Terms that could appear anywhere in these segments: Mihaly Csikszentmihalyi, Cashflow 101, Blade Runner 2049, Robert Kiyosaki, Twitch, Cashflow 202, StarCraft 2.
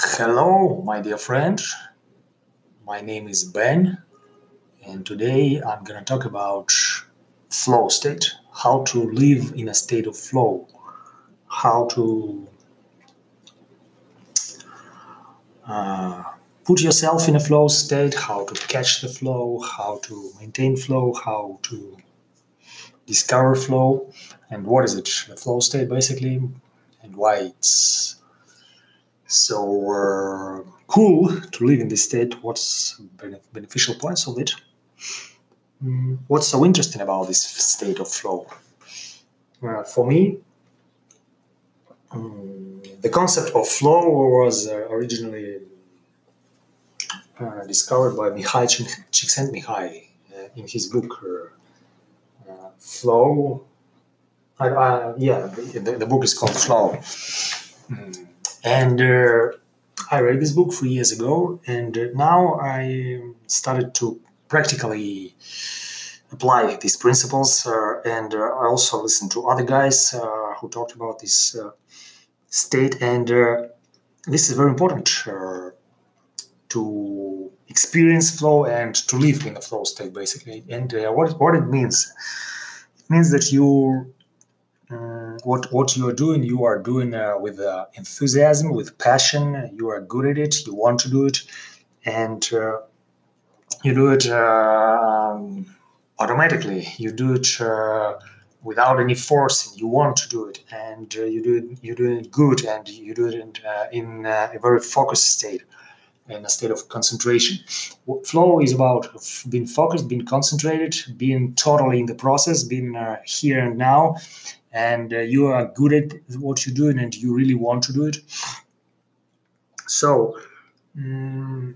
Hello, my dear friends. My name is Ben, and today I'm going to talk about flow state, how to live in a state of flow, how to put yourself in a flow state, how to catch the flow, how to maintain flow, how to discover flow, and what is it, the flow state basically, and why it's so cool to live in this state. What's beneficial points of it? What's so interesting about this state of flow? For me, the concept of flow was originally discovered by Mihaly Csikszentmihalyi in his book Flow. The book is called Flow. And I read this book 3 years ago, and now I started to practically apply these principles. I also listened to other guys who talked about this state. And this is very important to experience flow and to live in a flow state, basically. And what it means? It means that you what you are doing with enthusiasm, with passion. You are good at it. You want to do it, and you do it automatically. You do it without any forcing. You want to do it, and you do it good, and you do it in a very focused state, in a state of concentration. Flow is about being focused, being concentrated, being totally in the process, being here and now. And you are good at what you're doing, and you really want to do it. So, and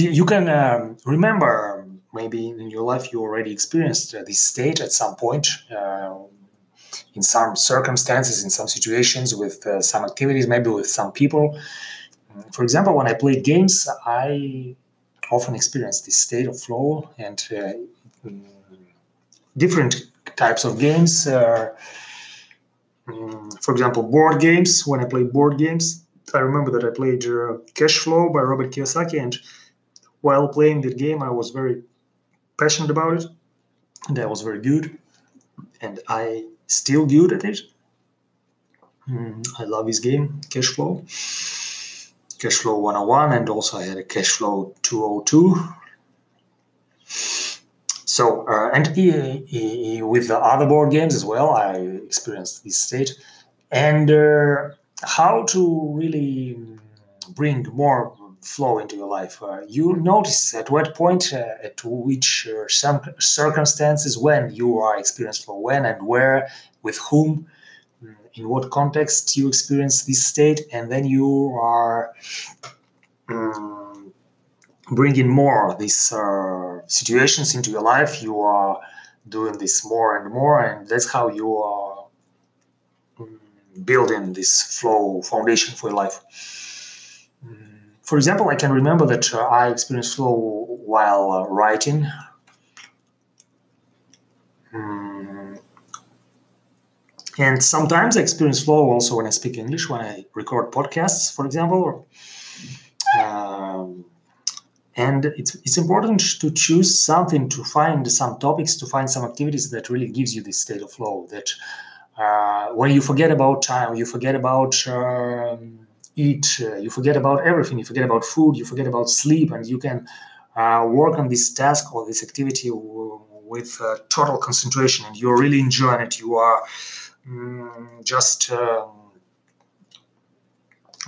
you can remember, maybe in your life you already experienced this state at some point, in some circumstances, in some situations, with some activities, maybe with some people. For example, when I played games, I often experienced this state of flow, and different types of games. For example, board games. When I played board games, I remember that I played Cashflow by Robert Kiyosaki, and while playing that game, I was very passionate about it, and I was very good, and I still good at it. I love this game, Cashflow. Cashflow 101, and also I had a Cashflow 202. So, with the other board games as well, I experienced this state. And how to really bring more flow into your life. You notice at what point, at which some circumstances, when you are experiencing flow, when and where, with whom, in what context you experience this state, and then you are bringing more of these situations into your life. You are doing this more and more, and that's how you are building this flow foundation for your life. For example, I can remember that I experienced flow while writing. And sometimes I experience flow also when I speak English, when I record podcasts, for example. And it's important to choose something, to find some topics, to find some activities that really gives you this state of flow. That when you forget about time, you forget about you forget about everything, you forget about food, you forget about sleep, and you can work on this task or this activity with total concentration, and you're really enjoying it. You are just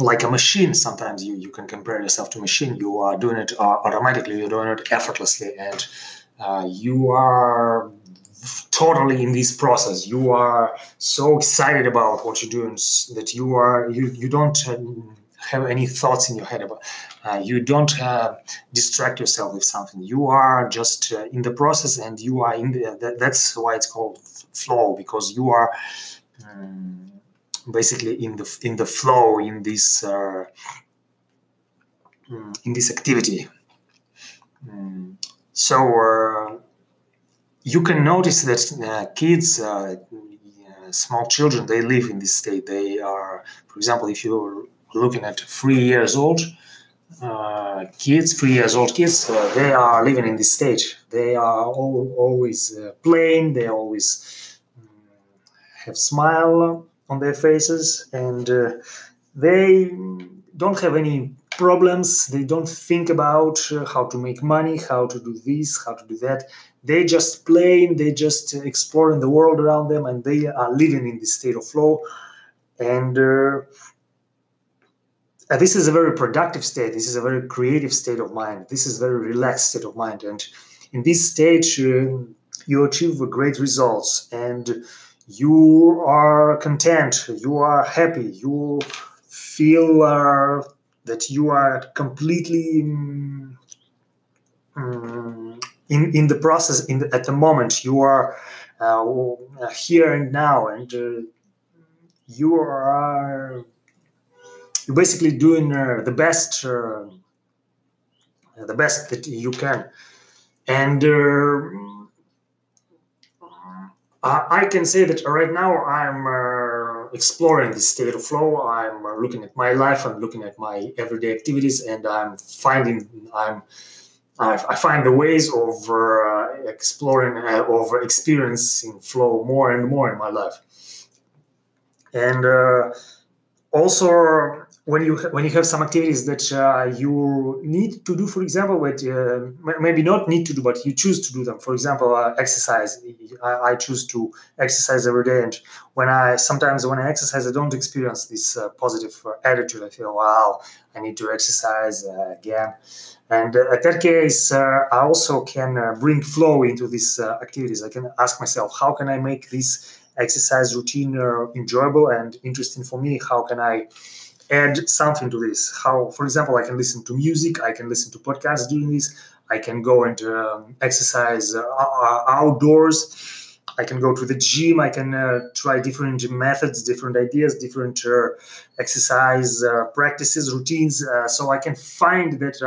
like a machine. Sometimes you can compare yourself to a machine. You are doing it automatically, you're doing it effortlessly, and you are totally in this process. You are so excited about what you're doing that you don't have any thoughts in your head about. You don't distract yourself with something. You are just in the process, and you are in the. That's why it's called flow, because you are basically in the flow in this activity. So you can notice that kids. Small children, they live in this state. They are, for example, if you looking at 3 years old kids, they are living in this stage. They are always playing, they always have smile on their faces, and they don't have any problems. They don't think about how to make money, how to do this, how to do that. They just playing, they just exploring the world around them, and they are living in this state of flow. And this is a very productive state. This is a very creative state of mind. This is a very relaxed state of mind. And in this stage, you achieve great results, and you are content, you are happy, you feel that you are completely in the process, at the moment. You are here and now, and you are basically doing the best that you can. And I can say that right now I'm exploring this state of flow. I'm looking at my life, I'm looking at my everyday activities, and I find the ways of exploring, of experiencing flow more and more in my life. And also, when you have some activities that you need to do, for example, but maybe not need to do, but you choose to do them. For example, exercise. I choose to exercise every day, and sometimes when I exercise, I don't experience this positive attitude. I feel, wow, I need to exercise again. And at that case, I also can bring flow into these activities. I can ask myself, how can I make this exercise routine enjoyable and interesting for me? How can I add something to this? How, for example, I can listen to music, I can listen to podcasts during this, I can go and exercise outdoors, I can go to the gym, I can try different methods, different ideas, different exercise practices, routines, so I can find that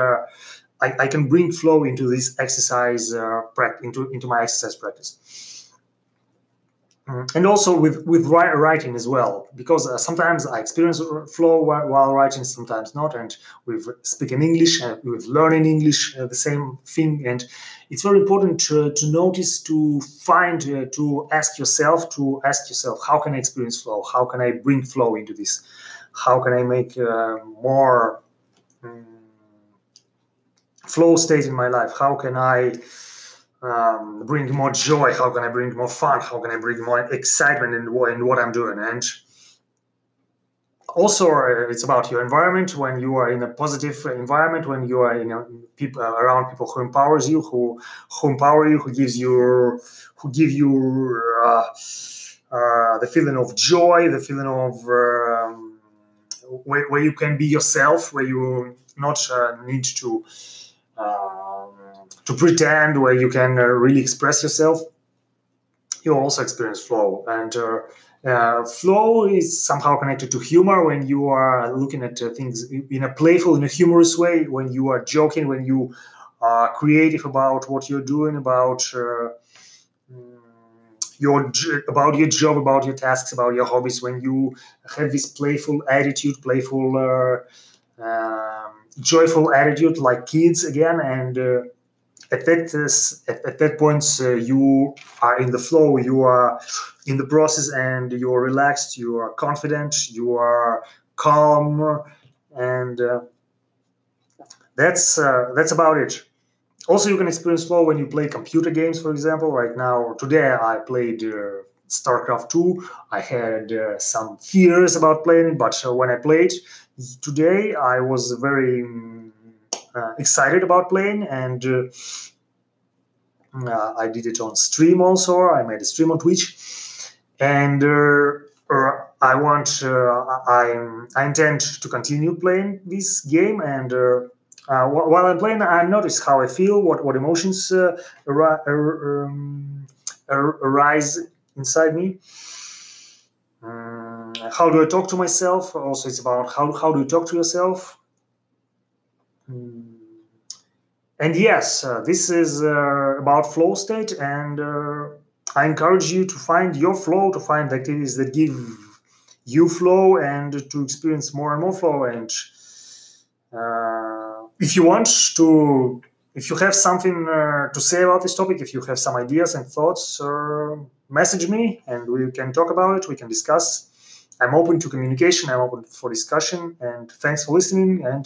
I can bring flow into this exercise into my exercise practice. And also with writing as well, because sometimes I experience flow while writing, sometimes not. And with speaking English, with learning English, the same thing. And it's very important to notice, to find, to ask yourself, how can I experience flow? How can I bring flow into this? How can I make more flow state in my life? How can I bring more joy? How can I bring more fun? How can I bring more excitement in what I'm doing? And also, it's about your environment. When you are in a positive environment, when you are around people who empowers you, who empower you, who give you the feeling of joy, the feeling of where you can be yourself, where you not need to pretend, where you can really express yourself, you also experience flow. And flow is somehow connected to humor. When you are looking at things in a playful, in a humorous way, when you are joking, when you are creative about what you're doing, about your job, about your tasks, about your hobbies, when you have this playful attitude, joyful attitude, like kids again, and at that point, you are in the flow, you are in the process, and you are relaxed, you are confident, you are calm, and that's about it. Also, you can experience flow when you play computer games, for example. Right now, today, I played StarCraft 2. I had some fears about playing it, but when I played today, I was very excited about playing, and I did it on stream also. I made a stream on Twitch, and I intend to continue playing this game. And while I'm playing, I notice how I feel, what emotions arise inside me. How do I talk to myself? Also, it's about how do you talk to yourself. And yes, this is about flow state, and I encourage you to find your flow, to find the activities that give you flow and to experience more and more flow. And if you want to, if you have something to say about this topic, if you have some ideas and thoughts, message me and we can talk about it. We can discuss. I'm open to communication. I'm open for discussion. And thanks for listening. And